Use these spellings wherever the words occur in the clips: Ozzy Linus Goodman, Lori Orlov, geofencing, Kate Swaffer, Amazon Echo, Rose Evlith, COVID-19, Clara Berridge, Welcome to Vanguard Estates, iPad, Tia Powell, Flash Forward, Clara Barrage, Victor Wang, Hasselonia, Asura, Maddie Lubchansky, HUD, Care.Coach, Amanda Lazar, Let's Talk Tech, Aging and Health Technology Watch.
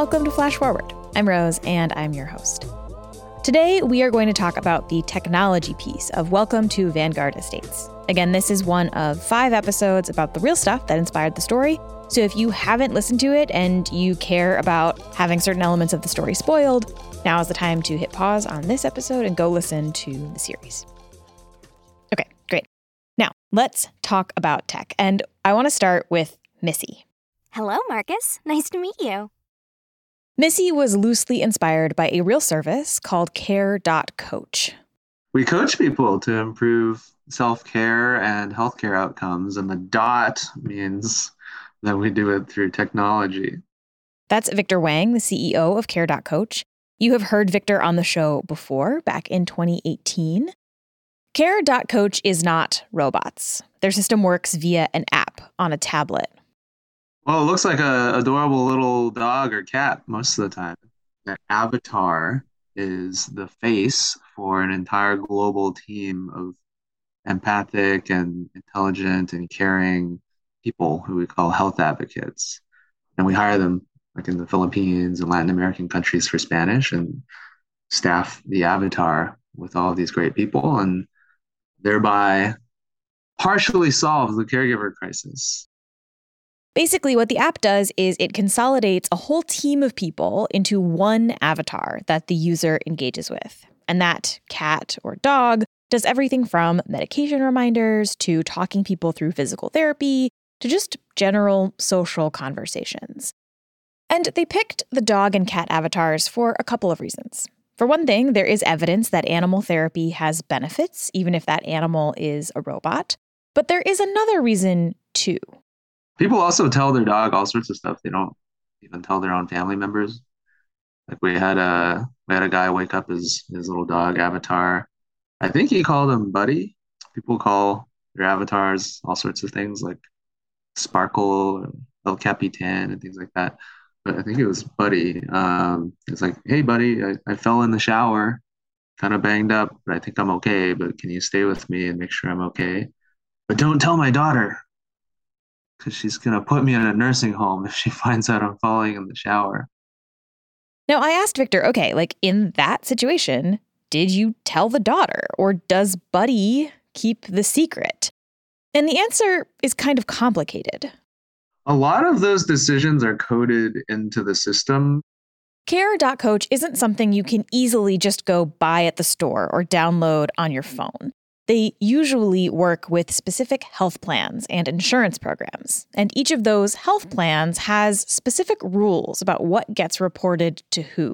Welcome to Flash Forward. I'm Rose, and I'm your host. Today, we are going to talk about the technology piece of Welcome to Vanguard Estates. Again, this is one of 5 episodes about the real stuff that inspired the story. So if you haven't listened to it and you care about having certain elements of the story spoiled, now is the time to hit pause on this episode and go listen to the series. Okay, great. Now, let's talk about tech. And I want to start with Missy. Hello, Marcus. Nice to meet you. Missy was loosely inspired by a real service called Care.Coach. We coach people to improve self-care and healthcare outcomes, and the dot means that we do it through technology. That's Victor Wang, the CEO of Care.Coach. You have heard Victor on the show before, back in 2018. Care.Coach is not robots. Their system works via an app on a tablet. Well, it looks like an adorable little dog or cat most of the time. Their avatar is the face for an entire global team of empathic and intelligent and caring people who we call health advocates. And we hire them like in the Philippines and Latin American countries for Spanish and staff the avatar with all of these great people, and thereby partially solves the caregiver crisis. Basically, what the app does is it consolidates a whole team of people into one avatar that the user engages with. And that cat or dog does everything from medication reminders to talking people through physical therapy to just general social conversations. And they picked the dog and cat avatars for a couple of reasons. For one thing, there is evidence that animal therapy has benefits, even if that animal is a robot. But there is another reason, too. People also tell their dog all sorts of stuff they don't even tell their own family members. Like we had a guy wake up his little dog avatar. I think he called him Buddy. People call their avatars all sorts of things like Sparkle, or El Capitan, and things like that. But I think it was Buddy. It's like, hey, Buddy, I fell in the shower, kind of banged up, but I think I'm okay. But can you stay with me and make sure I'm okay? But don't tell my daughter, because she's going to put me in a nursing home if she finds out I'm falling in the shower. Now, I asked Victor, okay, like in that situation, did you tell the daughter, or does Buddy keep the secret? And the answer is kind of complicated. A lot of those decisions are coded into the system. Care.Coach isn't something you can easily just go buy at the store or download on your phone. They usually work with specific health plans and insurance programs, and each of those health plans has specific rules about what gets reported to who.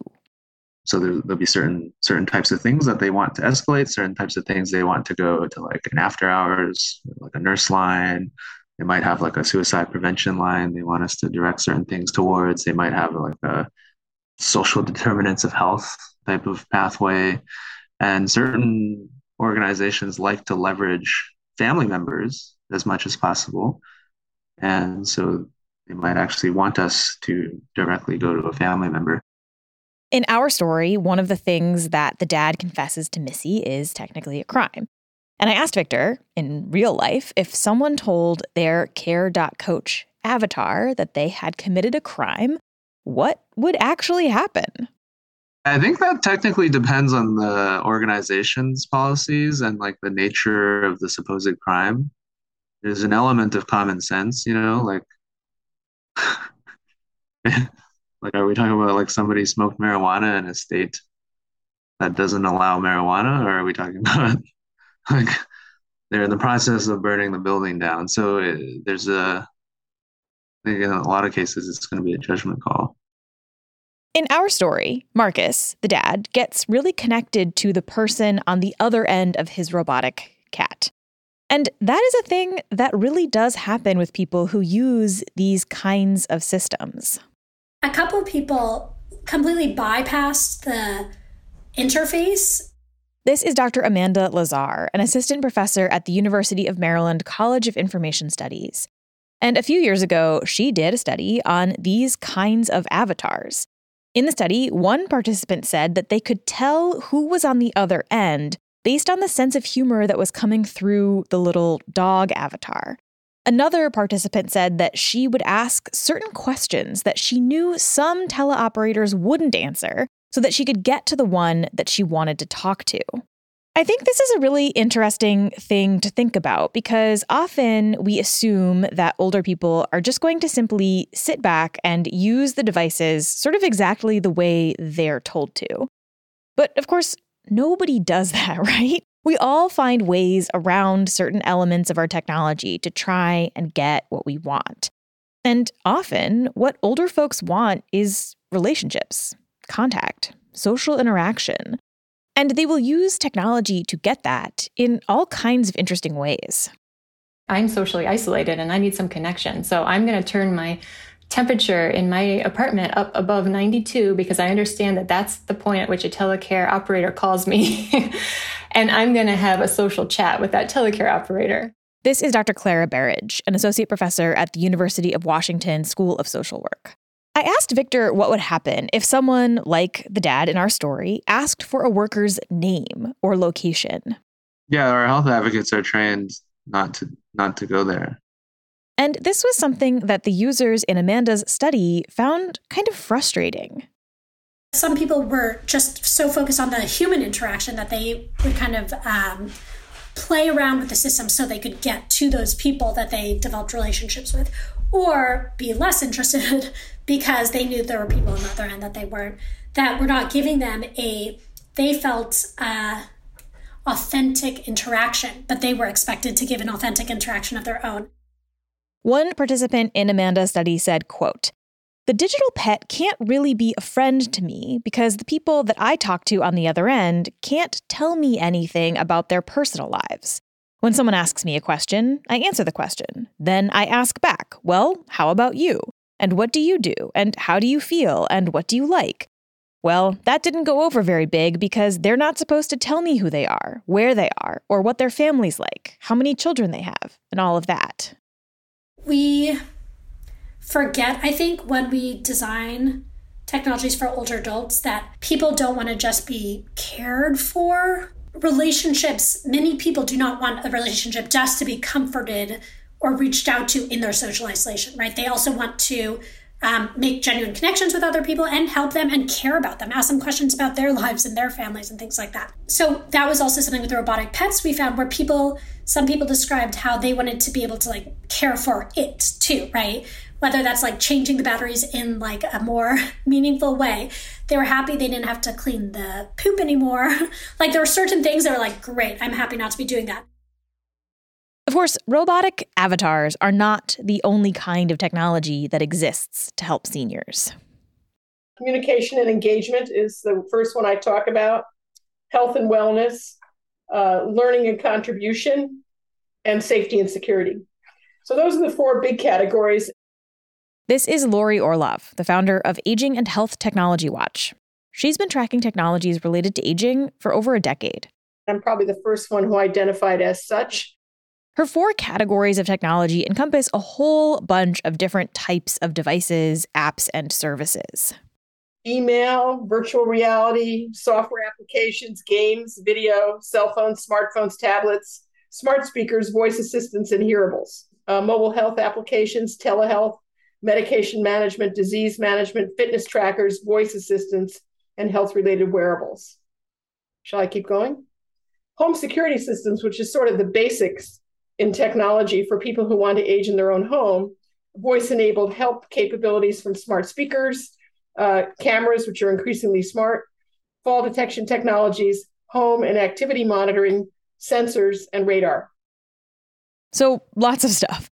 So there'll be certain types of things that they want to escalate, certain types of things they want to go to like an after hours, like a nurse line. They might have like a suicide prevention line they want us to direct certain things towards. They might have like a social determinants of health type of pathway, and certain organizations like to leverage family members as much as possible. And so they might actually want us to directly go to a family member. In our story, one of the things that the dad confesses to Missy is technically a crime. And I asked Victor, in real life, if someone told their Care.Coach avatar that they had committed a crime, what would actually happen? I think that technically depends on the organization's policies and like the nature of the supposed crime. There's an element of common sense, like are we talking about like somebody smoked marijuana in a state that doesn't allow marijuana, or are we talking about like they're in the process of burning the building down? So I think in a lot of cases, it's going to be a judgment call. In our story, Marcus, the dad, gets really connected to the person on the other end of his robotic cat. And that is a thing that really does happen with people who use these kinds of systems. A couple people completely bypassed the interface. This is Dr. Amanda Lazar, an assistant professor at the University of Maryland College of Information Studies. And a few years ago, she did a study on these kinds of avatars. In the study, one participant said that they could tell who was on the other end based on the sense of humor that was coming through the little dog avatar. Another participant said that she would ask certain questions that she knew some teleoperators wouldn't answer so that she could get to the one that she wanted to talk to. I think this is a really interesting thing to think about because often we assume that older people are just going to simply sit back and use the devices sort of exactly the way they're told to. But of course, nobody does that, right? We all find ways around certain elements of our technology to try and get what we want. And often, what older folks want is relationships, contact, social interaction. And they will use technology to get that in all kinds of interesting ways. I'm socially isolated and I need some connection. So I'm going to turn my temperature in my apartment up above 92 because I understand that that's the point at which a telecare operator calls me. And I'm going to have a social chat with that telecare operator. This is Dr. Clara Barrage, an associate professor at the University of Washington School of Social Work. I asked Victor what would happen if someone, like the dad in our story, asked for a worker's name or location. Yeah, our health advocates are trained not to go there. And this was something that the users in Amanda's study found kind of frustrating. Some people were just so focused on the human interaction that they would kind of play around with the system so they could get to those people that they developed relationships with, or be less interested because they knew there were people on the other end that were not giving them authentic interaction, but they were expected to give an authentic interaction of their own. One participant in Amanda's study said, quote, "The digital pet can't really be a friend to me because the people that I talk to on the other end can't tell me anything about their personal lives. When someone asks me a question, I answer the question. Then I ask back, well, how about you? And what do you do? And how do you feel? And what do you like? Well, that didn't go over very big because they're not supposed to tell me who they are, where they are, or what their family's like, how many children they have, and all of that." We forget, I think, when we design technologies for older adults that people don't want to just be cared for. Relationships, many people do not want a relationship just to be comforted or reached out to in their social isolation, right? They also want to make genuine connections with other people and help them and care about them, ask them questions about their lives and their families and things like that. So that was also something with the robotic pets we found where some people described how they wanted to be able to like care for it too, right? Whether that's like changing the batteries in like a more meaningful way. They were happy they didn't have to clean the poop anymore. Like there were certain things that were like, great, I'm happy not to be doing that. Of course, robotic avatars are not the only kind of technology that exists to help seniors. Communication and engagement is the first one I talk about. Health and wellness, learning and contribution, and safety and security. So those are the four big categories. This is Lori Orlov, the founder of Aging and Health Technology Watch. She's been tracking technologies related to aging for over a decade. I'm probably the first one who identified as such. Her four categories of technology encompass a whole bunch of different types of devices, apps, and services. Email, virtual reality, software applications, games, video, cell phones, smartphones, tablets, smart speakers, voice assistants, and hearables, mobile health applications, telehealth, medication management, disease management, fitness trackers, voice assistants, and health-related wearables. Shall I keep going? Home security systems, which is sort of the basics in technology for people who want to age in their own home, voice-enabled help capabilities from smart speakers, cameras, which are increasingly smart, fall detection technologies, home and activity monitoring, sensors, and radar. So lots of stuff.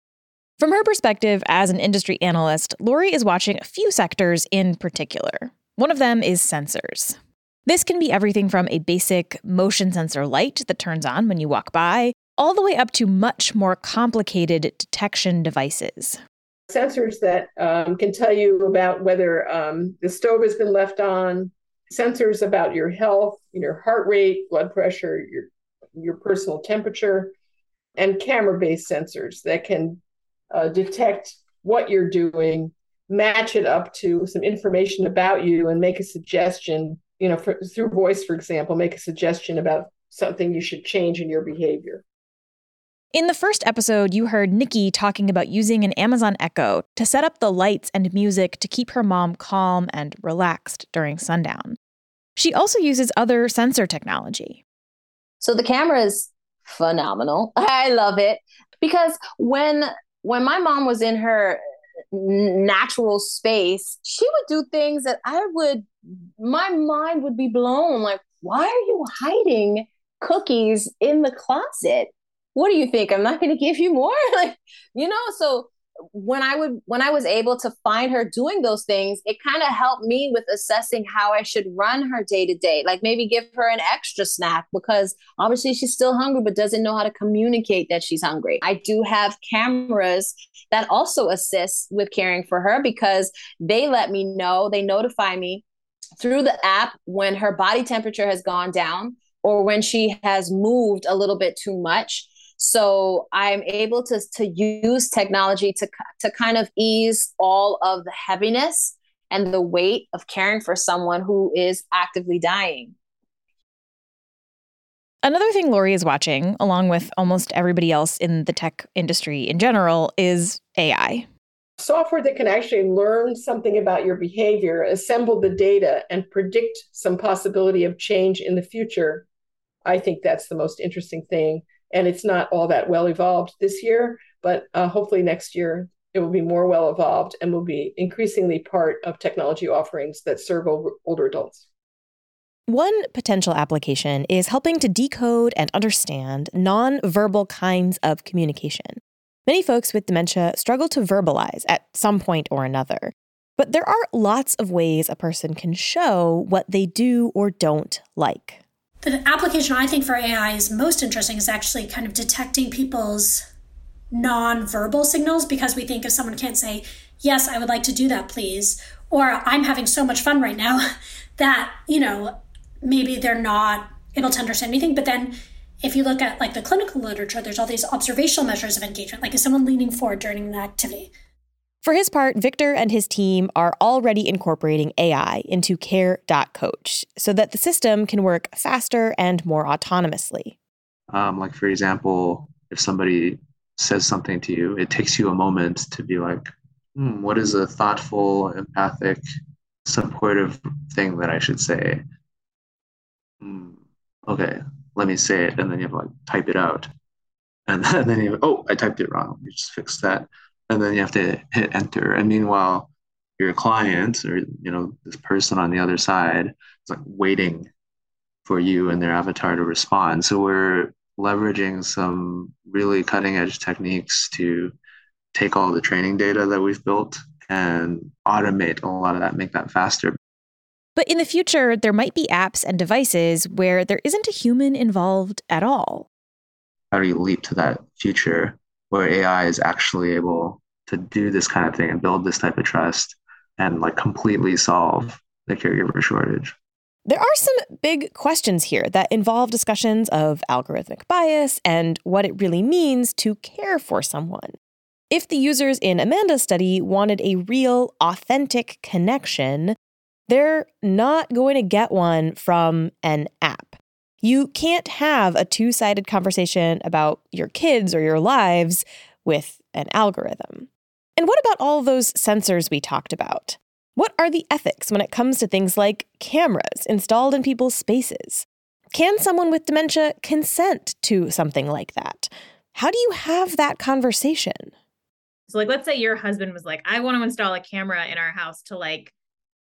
From her perspective as an industry analyst, Lori is watching a few sectors in particular. One of them is sensors. This can be everything from a basic motion sensor light that turns on when you walk by, all the way up to much more complicated detection devices. Sensors that can tell you about whether the stove has been left on, sensors about your health, your heart rate, blood pressure, your personal temperature, and camera-based sensors that can detect what you're doing, match it up to some information about you and make a suggestion, through voice, for example, make a suggestion about something you should change in your behavior. In the first episode, you heard Nikki talking about using an Amazon Echo to set up the lights and music to keep her mom calm and relaxed during sundown. She also uses other sensor technology. So the camera is phenomenal. I love it because when my mom was in her natural space, she would do things that my mind would be blown. Like, why are you hiding cookies in the closet? What do you think? I'm not going to give you more. So when I was able to find her doing those things, it kind of helped me with assessing how I should run her day to day. Like maybe give her an extra snack because obviously she's still hungry, but doesn't know how to communicate that she's hungry. I do have cameras that also assist with caring for her because they let me know, they notify me through the app when her body temperature has gone down or when she has moved a little bit too much. So I'm able to use technology to kind of ease all of the heaviness and the weight of caring for someone who is actively dying. Another thing Lori is watching, along with almost everybody else in the tech industry in general, is AI. Software that can actually learn something about your behavior, assemble the data, and predict some possibility of change in the future. I think that's the most interesting thing. And it's not all that well evolved this year, but hopefully next year it will be more well evolved and will be increasingly part of technology offerings that serve older adults. One potential application is helping to decode and understand nonverbal kinds of communication. Many folks with dementia struggle to verbalize at some point or another, but there are lots of ways a person can show what they do or don't like. The application I think for AI is most interesting is actually kind of detecting people's nonverbal signals, because we think if someone can't say, yes, I would like to do that, please, or I'm having so much fun right now that, maybe they're not able to understand anything. But then if you look at like the clinical literature, there's all these observational measures of engagement, like is someone leaning forward during an activity? For his part, Victor and his team are already incorporating AI into Care.Coach so that the system can work faster and more autonomously. Like, for example, if somebody says something to you, it takes you a moment to be like, what is a thoughtful, empathic, supportive thing that I should say? Okay, let me say it. And then you have to type it out. And then you have, oh, I typed it wrong. You just fix that. And then you have to hit enter. And meanwhile, your client or, this person on the other side is waiting for you and their avatar to respond. So we're leveraging some really cutting edge techniques to take all the training data that we've built and automate a lot of that, make that faster. But in the future, there might be apps and devices where there isn't a human involved at all. How do you leap to that future where AI is actually able to do this kind of thing and build this type of trust and completely solve the caregiver shortage? There are some big questions here that involve discussions of algorithmic bias and what it really means to care for someone. If the users in Amanda's study wanted a real, authentic connection, they're not going to get one from an app. You can't have a two-sided conversation about your kids or your lives with an algorithm. And what about all those sensors we talked about? What are the ethics when it comes to things like cameras installed in people's spaces? Can someone with dementia consent to something like that? How do you have that conversation? So let's say your husband was I want to install a camera in our house to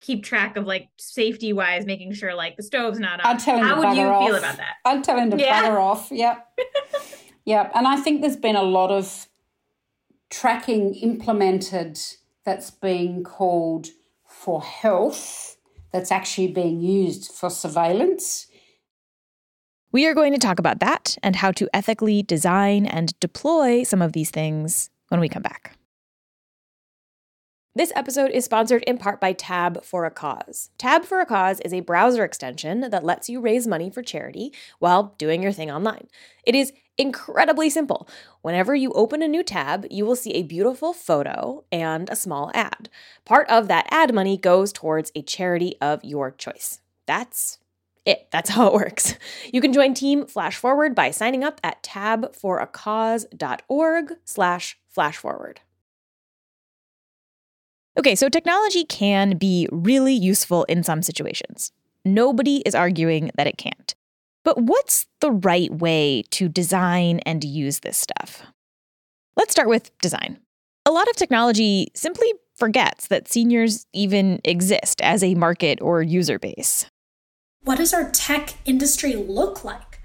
keep track of safety wise, making sure the stove's not on. How would you feel about that? I'd tell him to bugger off. Yep. Yep. And I think there's been a lot of tracking implemented that's being called for health that's actually being used for surveillance. We are going to talk about that and how to ethically design and deploy some of these things when we come back. This episode is sponsored in part by Tab for a Cause. Tab for a Cause is a browser extension that lets you raise money for charity while doing your thing online. It is incredibly simple. Whenever you open a new tab, you will see a beautiful photo and a small ad. Part of that ad money goes towards a charity of your choice. That's That's how it works. You can join Team Flash Forward by signing up at tabforacause.org/flashforward. Okay, so technology can be really useful in some situations. Nobody is arguing that it can't. But what's the right way to design and use this stuff? Let's start with design. A lot of technology simply forgets that seniors even exist as a market or user base. What does our tech industry look like,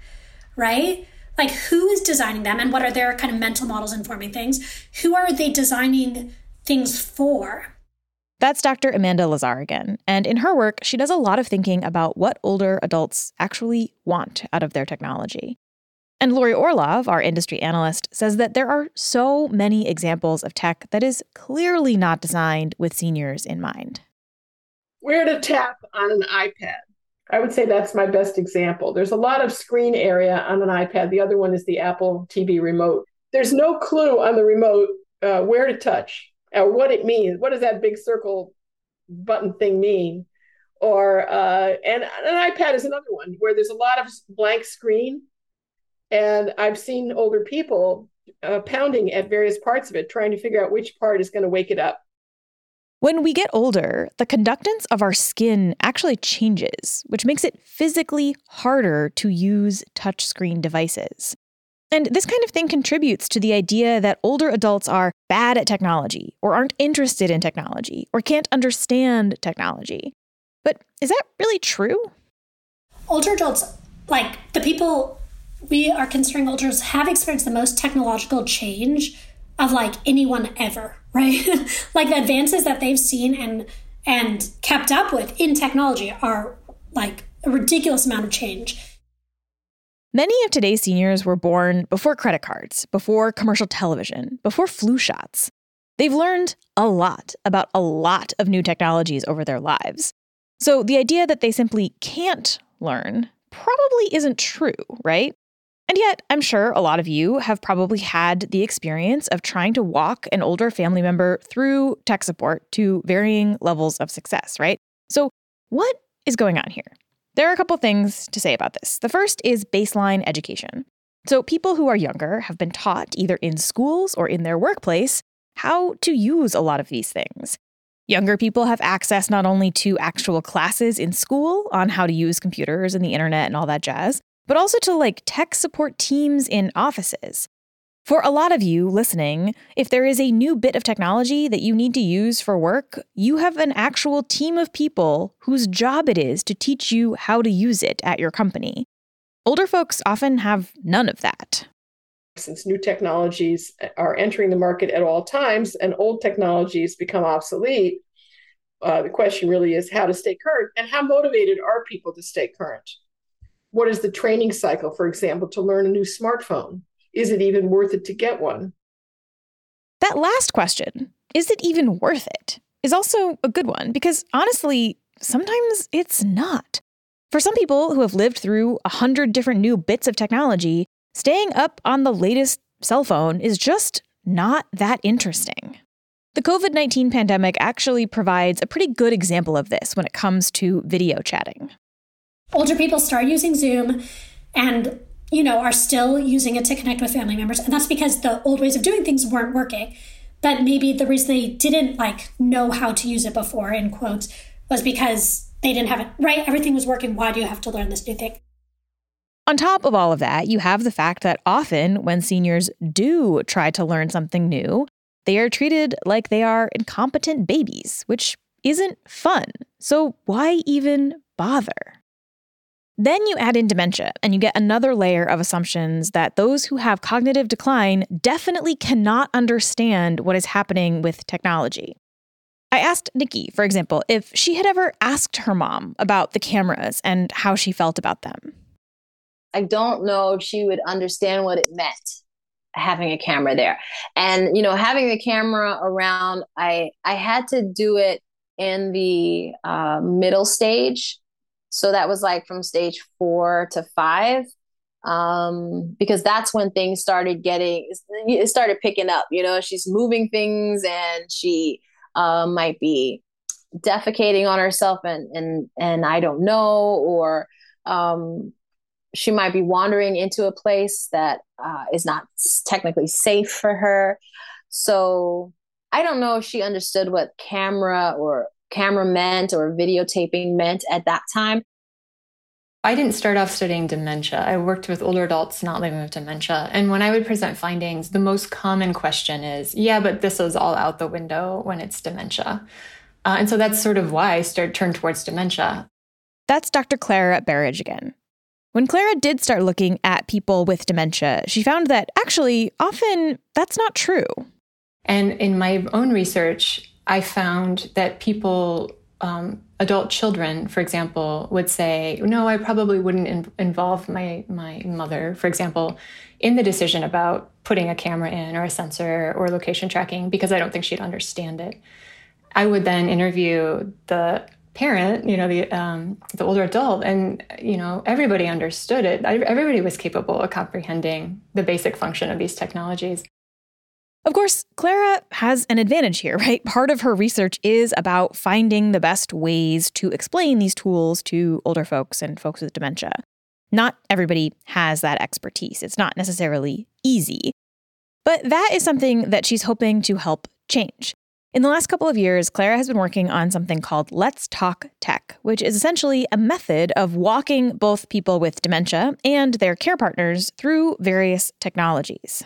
right? Like, who is designing them and what are their kind of mental models informing things? Who are they designing things for? That's Dr. Amanda Lazar again. And in her work, she does a lot of thinking about what older adults actually want out of their technology. And Lori Orlov, our industry analyst, says that there are so many examples of tech that is clearly not designed with seniors in mind. Where to tap on an iPad. I would say that's my best example. There's a lot of screen area on an iPad. The other one is the Apple TV remote. There's no clue on the remote where to touch or what it means. What does that big circle button thing mean? Or and an iPad is another one where there's a lot of blank screen. And I've seen older people pounding at various parts of it, trying to figure out which part is going to wake it up. When we get older, the conductance of our skin actually changes, which makes it physically harder to use touchscreen devices. And this kind of thing contributes to the idea that older adults are bad at technology, or aren't interested in technology, or can't understand technology. But is that really true? Older adults, like the people we are considering older adults, have experienced the most technological change of like anyone ever, right? Like the advances that they've seen and kept up with in technology are like a ridiculous amount of change. Many of today's seniors were born before credit cards, before commercial television, before flu shots. They've learned a lot about a lot of new technologies over their lives. So the idea that they simply can't learn probably isn't true, right? And yet, I'm sure a lot of you have probably had the experience of trying to walk an older family member through tech support to varying levels of success, right? So what is going on here? There are a couple things to say about this. The first is baseline education. So people who are younger have been taught, either in schools or in their workplace, how to use a lot of these things. Younger people have access not only to actual classes in school on how to use computers and the internet and all that jazz, but also to like tech support teams in offices. For a lot of you listening, if there is a new bit of technology that you need to use for work, you have an actual team of people whose job it is to teach you how to use it at your company. Older folks often have none of that. Since new technologies are entering the market at all times and old technologies become obsolete, the question really is how to stay current and how motivated are people to stay current? What is the training cycle, for example, to learn a new smartphone? Is it even worth it to get one? That last question, is it even worth it, is also a good one because honestly, sometimes it's not. For some people who have lived through 100 different new bits of technology, staying up on the latest cell phone is just not that interesting. The COVID-19 pandemic actually provides a pretty good example of this when it comes to video chatting. Older people start using Zoom and, you know, are still using it to connect with family members. And that's because the old ways of doing things weren't working. But maybe the reason they didn't, like, know how to use it before, in quotes, was because they didn't have it, right? Everything was working. Why do you have to learn this new thing? On top of all of that, you have the fact that often when seniors do try to learn something new, they are treated like they are incompetent babies, which isn't fun. So why even bother? Then you add in dementia, and you get another layer of assumptions that those who have cognitive decline definitely cannot understand what is happening with technology. I asked Nikki, for example, if she had ever asked her mom about the cameras and how she felt about them. I don't know if she would understand what it meant, having a camera there. And, you know, having the camera around, I had to do it in the middle stage. So that was like from stage 4 to 5, because that's when things started it started picking up, you know, she's moving things and she might be defecating on herself and I don't know, or She might be wandering into a place that is not technically safe for her. So I don't know if she understood what camera or camera meant or videotaping meant at that time. I didn't start off studying dementia. I worked with older adults not living with dementia. And when I would present findings, the most common question is, yeah, but this is all out the window when it's dementia. And so that's sort of why I turned towards dementia. That's Dr. Clara Barrage again. When Clara did start looking at people with dementia, she found that actually, often that's not true. And in my own research, I found that people, adult children, for example, would say, no, I probably wouldn't involve my mother, for example, in the decision about putting a camera in or a sensor or location tracking because I don't think she'd understand it. I would then interview the parent, the older adult, and, everybody understood it. Everybody was capable of comprehending the basic function of these technologies. Of course, Clara has an advantage here, right? Part of her research is about finding the best ways to explain these tools to older folks and folks with dementia. Not everybody has that expertise. It's not necessarily easy. But that is something that she's hoping to help change. In the last couple of years, Clara has been working on something called Let's Talk Tech, which is essentially a method of walking both people with dementia and their care partners through various technologies.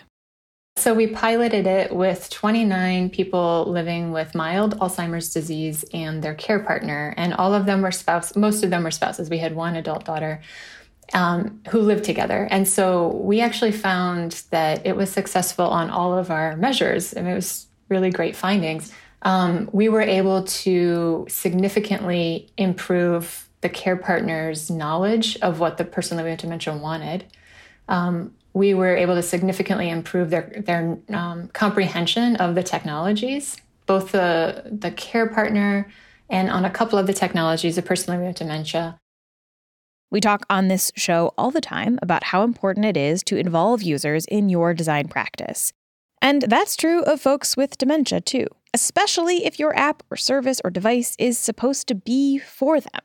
So we piloted it with 29 people living with mild Alzheimer's disease and their care partner, and all of them were spouses. Most of them were spouses. We had one adult daughter who lived together. And so we actually found that it was successful on all of our measures. I mean, it was really great findings. We were able to significantly improve the care partner's knowledge of what the person living with dementia wanted. We were able to significantly improve their comprehension of the technologies, both the care partner and on a couple of the technologies, the person living with dementia. We talk on this show all the time about how important it is to involve users in your design practice. And that's true of folks with dementia too, especially if your app or service or device is supposed to be for them.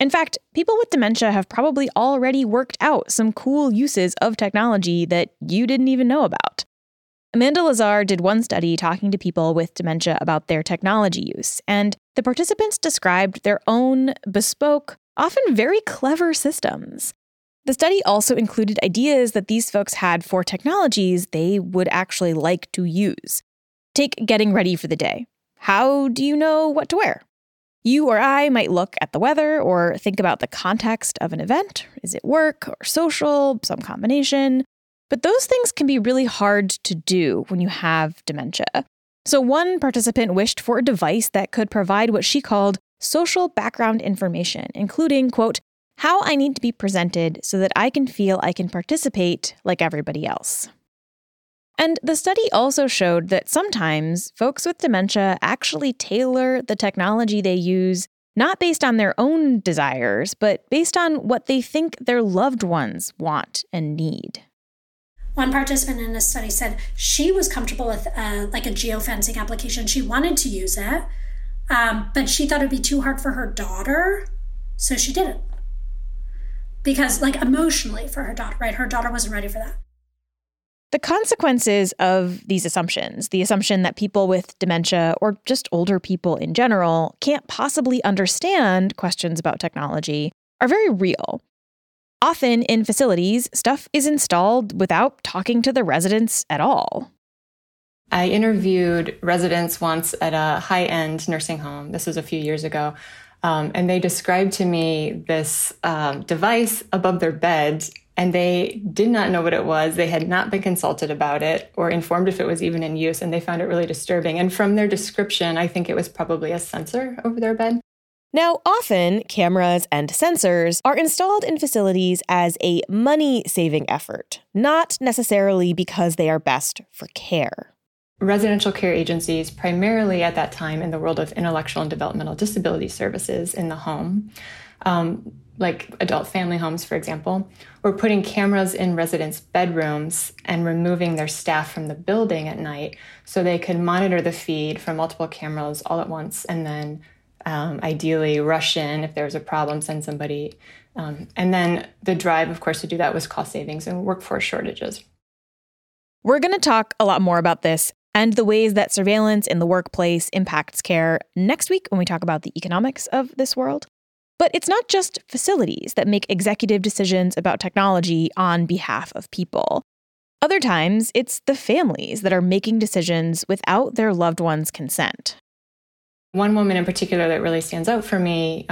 In fact, people with dementia have probably already worked out some cool uses of technology that you didn't even know about. Amanda Lazar did one study talking to people with dementia about their technology use, and the participants described their own bespoke, often very clever systems. The study also included ideas that these folks had for technologies they would actually like to use. Take getting ready for the day. How do you know what to wear? You or I might look at the weather or think about the context of an event. Is it work or social, some combination? But those things can be really hard to do when you have dementia. So one participant wished for a device that could provide what she called social background information, including, quote, how I need to be presented so that I can feel I can participate like everybody else. And the study also showed that sometimes folks with dementia actually tailor the technology they use not based on their own desires, but based on what they think their loved ones want and need. One participant in this study said she was comfortable with a geofencing application. She wanted to use it, but she thought it'd be too hard for her daughter, so she didn't. Because emotionally for her daughter, right? Her daughter wasn't ready for that. The consequences of these assumptions, the assumption that people with dementia or just older people in general can't possibly understand questions about technology, are very real. Often in facilities, stuff is installed without talking to the residents at all. I interviewed residents once at a high-end nursing home. This was a few years ago. And they described to me this device above their bed, and they did not know what it was. They had not been consulted about it or informed if it was even in use, and they found it really disturbing. And from their description, I think it was probably a sensor over their bed. Now, often cameras and sensors are installed in facilities as a money-saving effort, not necessarily because they are best for care. Residential care agencies, primarily at that time in the world of intellectual and developmental disability services in the home, like adult family homes, for example, were putting cameras in residents' bedrooms and removing their staff from the building at night so they could monitor the feed from multiple cameras all at once and then ideally rush in if there was a problem, send somebody And then the drive, of course, to do that was cost savings and workforce shortages. We're going to talk a lot more about this and the ways that surveillance in the workplace impacts care next week when we talk about the economics of this world. But it's not just facilities that make executive decisions about technology on behalf of people. Other times, it's the families that are making decisions without their loved ones' consent. One woman in particular that really stands out for me,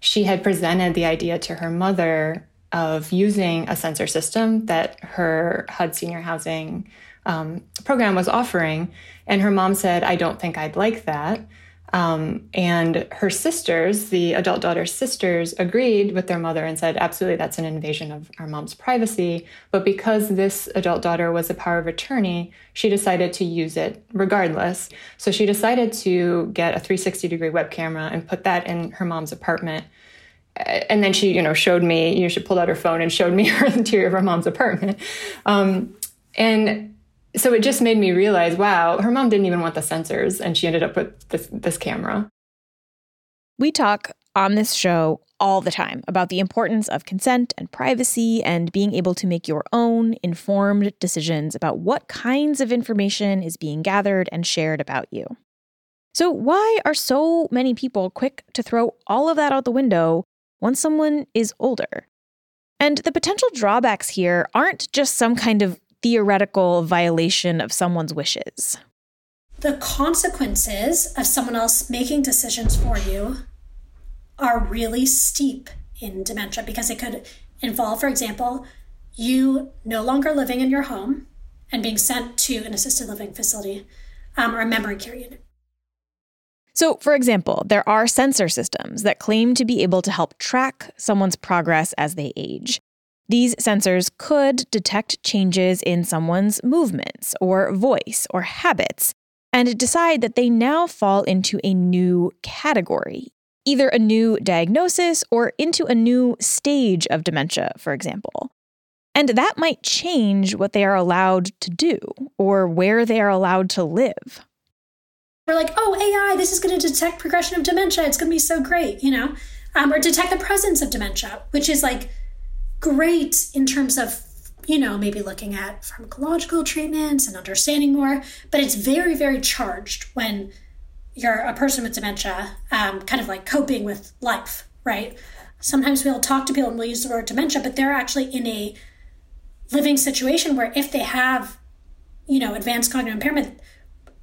she had presented the idea to her mother of using a sensor system that her HUD senior housing program was offering. And her mom said, I don't think I'd like that. And her sisters, the adult daughter's sisters, agreed with their mother and said, absolutely, that's an invasion of our mom's privacy. But because this adult daughter was a power of attorney, she decided to use it regardless. So she decided to get a 360-degree web camera and put that in her mom's apartment. And then she, showed me, she pulled out her phone and showed me her interior of her mom's apartment. And so it just made me realize, wow, her mom didn't even want the sensors, and she ended up with this camera. We talk on this show all the time about the importance of consent and privacy and being able to make your own informed decisions about what kinds of information is being gathered and shared about you. So why are so many people quick to throw all of that out the window once someone is older? And the potential drawbacks here aren't just some kind of theoretical violation of someone's wishes. The consequences of someone else making decisions for you are really steep in dementia because it could involve, for example, you no longer living in your home and being sent to an assisted living facility or a memory care unit. So, for example, there are sensor systems that claim to be able to help track someone's progress as they age. These sensors could detect changes in someone's movements or voice or habits and decide that they now fall into a new category, either a new diagnosis or into a new stage of dementia, for example. And that might change what they are allowed to do or where they are allowed to live. We're like, oh, AI, this is going to detect progression of dementia. It's going to be so great, or detect the presence of dementia, which is like great in terms of, maybe looking at pharmacological treatments and understanding more. But it's very, very charged when you're a person with dementia, kind of like coping with life, right? Sometimes we'll talk to people and we'll use the word dementia, but they're actually in a living situation where if they have, advanced cognitive impairment,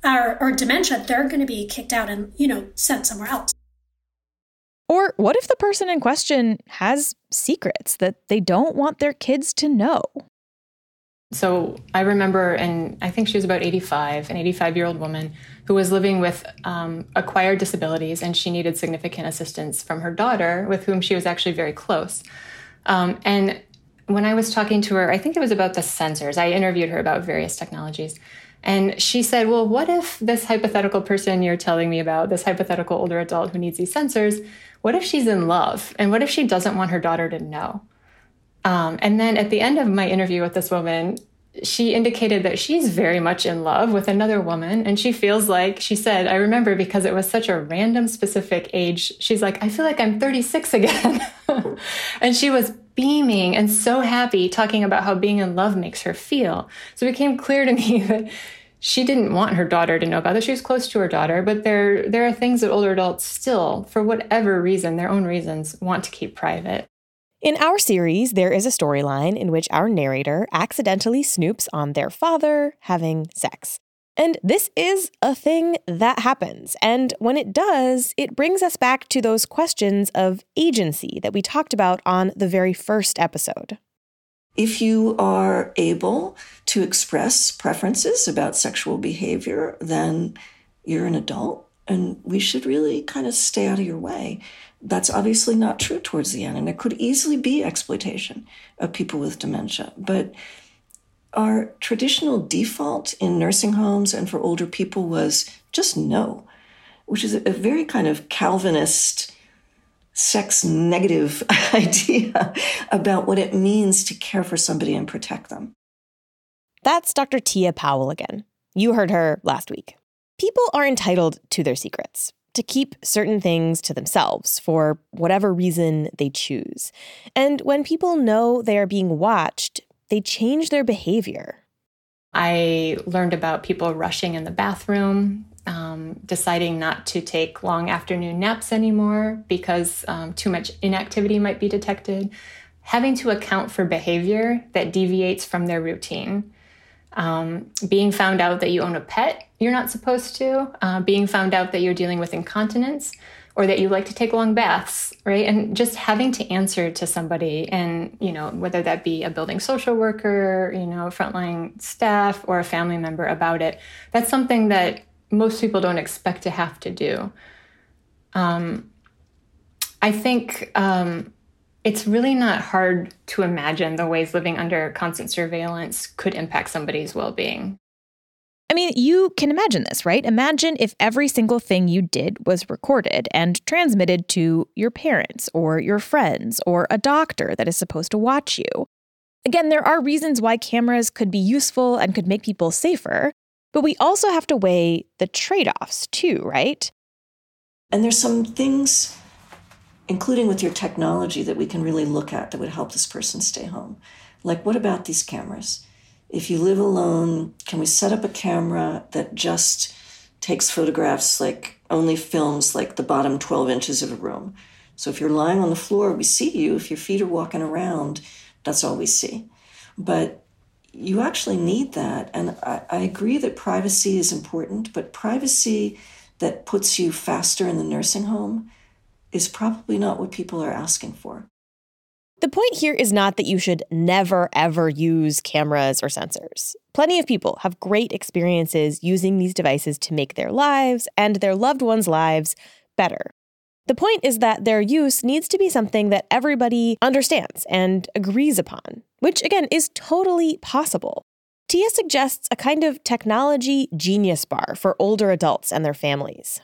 or dementia, they're going to be kicked out and, sent somewhere else. Or what if the person in question has secrets that they don't want their kids to know? So I remember, and I think she was about 85, an 85-year-old woman who was living with acquired disabilities, and she needed significant assistance from her daughter, with whom she was actually very close. And when I was talking to her, I think it was about the sensors. I interviewed her about various technologies. And she said, well, what if this hypothetical person you're telling me about, this hypothetical older adult who needs these sensors, what if she's in love? And what if she doesn't want her daughter to know? And then at the end of my interview with this woman, she indicated that she's very much in love with another woman. And she feels like, she said, I remember because it was such a random specific age, she's like, I feel like I'm 36 again. And she was beaming and so happy, talking about how being in love makes her feel. So it became clear to me that she didn't want her daughter to know about this. She was close to her daughter, but there are things that older adults still, for whatever reason, their own reasons, want to keep private. In our series, there is a storyline in which our narrator accidentally snoops on their father having sex. And this is a thing that happens. And when it does, it brings us back to those questions of agency that we talked about on the very first episode. If you are able to express preferences about sexual behavior, then you're an adult and we should really kind of stay out of your way. That's obviously not true towards the end, and it could easily be exploitation of people with dementia. But our traditional default in nursing homes and for older people was just no, which is a very kind of Calvinist, sex-negative idea about what it means to care for somebody and protect them. That's Dr. Tia Powell again. You heard her last week. People are entitled to their secrets, to keep certain things to themselves for whatever reason they choose. And when people know they are being watched, they change their behavior. I learned about people rushing in the bathroom, deciding not to take long afternoon naps anymore because too much inactivity might be detected, having to account for behavior that deviates from their routine. Being found out that you own a pet you're not supposed to, being found out that you're dealing with incontinence or that you like to take long baths, right? And just having to answer to somebody and, you know, whether that be a building social worker, you know, frontline staff or a family member about it, that's something that most people don't expect to have to do. I think it's really not hard to imagine the ways living under constant surveillance could impact somebody's well-being. I mean, you can imagine this, right? Imagine if every single thing you did was recorded and transmitted to your parents or your friends or a doctor that is supposed to watch you. Again, there are reasons why cameras could be useful and could make people safer, but we also have to weigh the trade-offs too, right? And there's some things, including with your technology, that we can really look at that would help this person stay home. Like, what about these cameras? If you live alone, can we set up a camera that just takes photographs, like only films like the bottom 12 inches of a room? So if you're lying on the floor, we see you. If your feet are walking around, that's all we see. But you actually need that. And I agree that privacy is important, but privacy that puts you faster in the nursing home is probably not what people are asking for. The point here is not that you should never, ever use cameras or sensors. Plenty of people have great experiences using these devices to make their lives and their loved ones' lives better. The point is that their use needs to be something that everybody understands and agrees upon, which, again, is totally possible. Tia suggests a kind of technology genius bar for older adults and their families.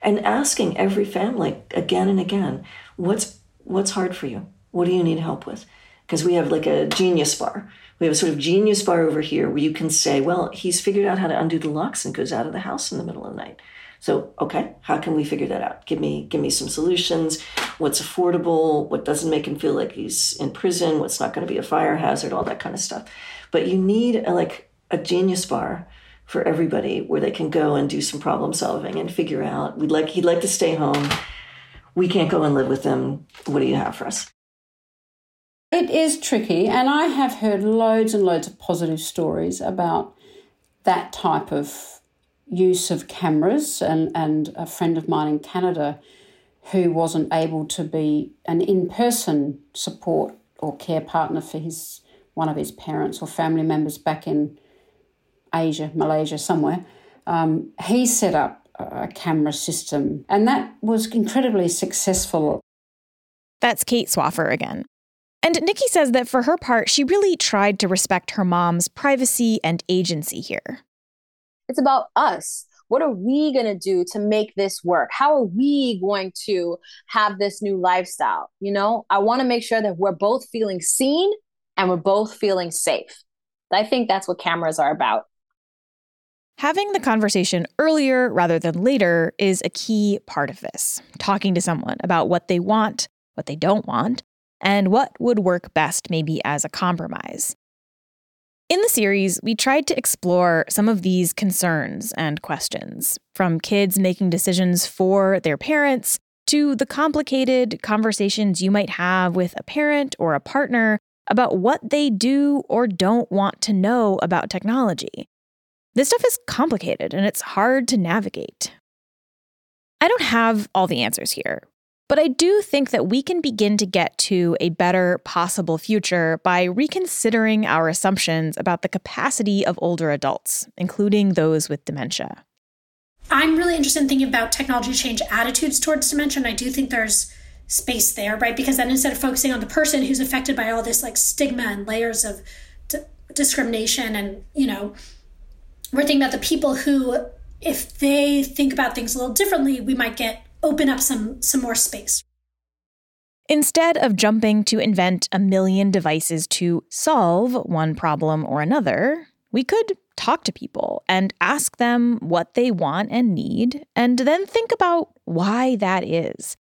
And asking every family again and again, what's hard for you? What do you need help with? Because we have like a genius bar. We have a sort of genius bar over here where you can say, well, he's figured out how to undo the locks and goes out of the house in the middle of the night. So, okay, how can we figure that out? Give me some solutions. What's affordable? What doesn't make him feel like he's in prison? What's not going to be a fire hazard? All that kind of stuff. But you need a genius bar for everybody where they can go and do some problem solving and figure out, he'd like to stay home. We can't go and live with him. What do you have for us? It is tricky, and I have heard loads and loads of positive stories about that type of use of cameras. And a friend of mine in Canada who wasn't able to be an in-person support or care partner for one of his parents or family members back in Asia, Malaysia, somewhere, he set up a camera system, and that was incredibly successful. That's Kate Swaffer again. And Nikki says that for her part, she really tried to respect her mom's privacy and agency here. It's about us. What are we going to do to make this work? How are we going to have this new lifestyle? You know, I want to make sure that we're both feeling seen and we're both feeling safe. I think that's what cameras are about. Having the conversation earlier rather than later is a key part of this. Talking to someone about what they want, what they don't want, and what would work best maybe as a compromise. In the series, we tried to explore some of these concerns and questions, from kids making decisions for their parents to the complicated conversations you might have with a parent or a partner about what they do or don't want to know about technology. This stuff is complicated and it's hard to navigate. I don't have all the answers here, but I do think that we can begin to get to a better possible future by reconsidering our assumptions about the capacity of older adults, including those with dementia. I'm really interested in thinking about technology change attitudes towards dementia, and I do think there's space there, right? Because then instead of focusing on the person who's affected by all this like stigma and layers of discrimination and, you know, we're thinking about the people who, if they think about things a little differently, we might open up some more space. Instead of jumping to invent a million devices to solve one problem or another, we could talk to people and ask them what they want and need, and then think about why that is.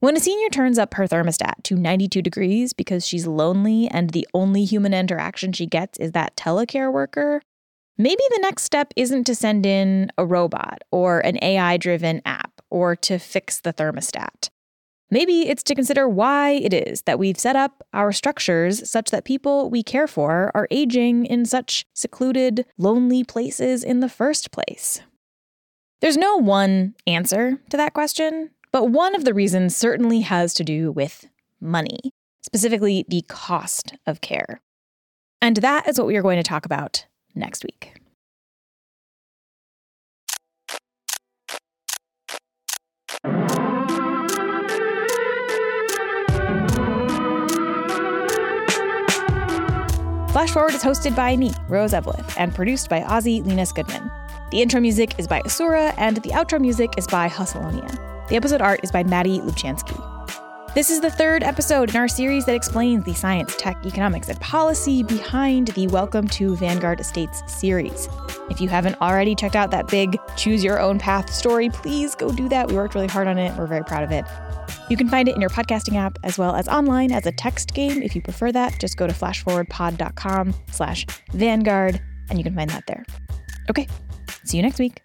When a senior turns up her thermostat to 92 degrees because she's lonely and the only human interaction she gets is that telecare worker, maybe the next step isn't to send in a robot or an AI-driven app or to fix the thermostat. Maybe it's to consider why it is that we've set up our structures such that people we care for are aging in such secluded, lonely places in the first place. There's no one answer to that question. But one of the reasons certainly has to do with money, specifically the cost of care. And that is what we are going to talk about next week. Flash Forward is hosted by me, Rose Evlith, and produced by Ozzy Linus Goodman. The intro music is by Asura, and the outro music is by Hasselonia. The episode art is by Maddie Lubchansky. This is the third episode in our series that explains the science, tech, economics, and policy behind the Welcome to Vanguard Estates series. If you haven't already checked out that big choose your own path story, please go do that. We worked really hard on it. We're very proud of it. You can find it in your podcasting app as well as online as a text game. If you prefer that, just go to flashforwardpod.com/Vanguard and you can find that there. Okay, see you next week.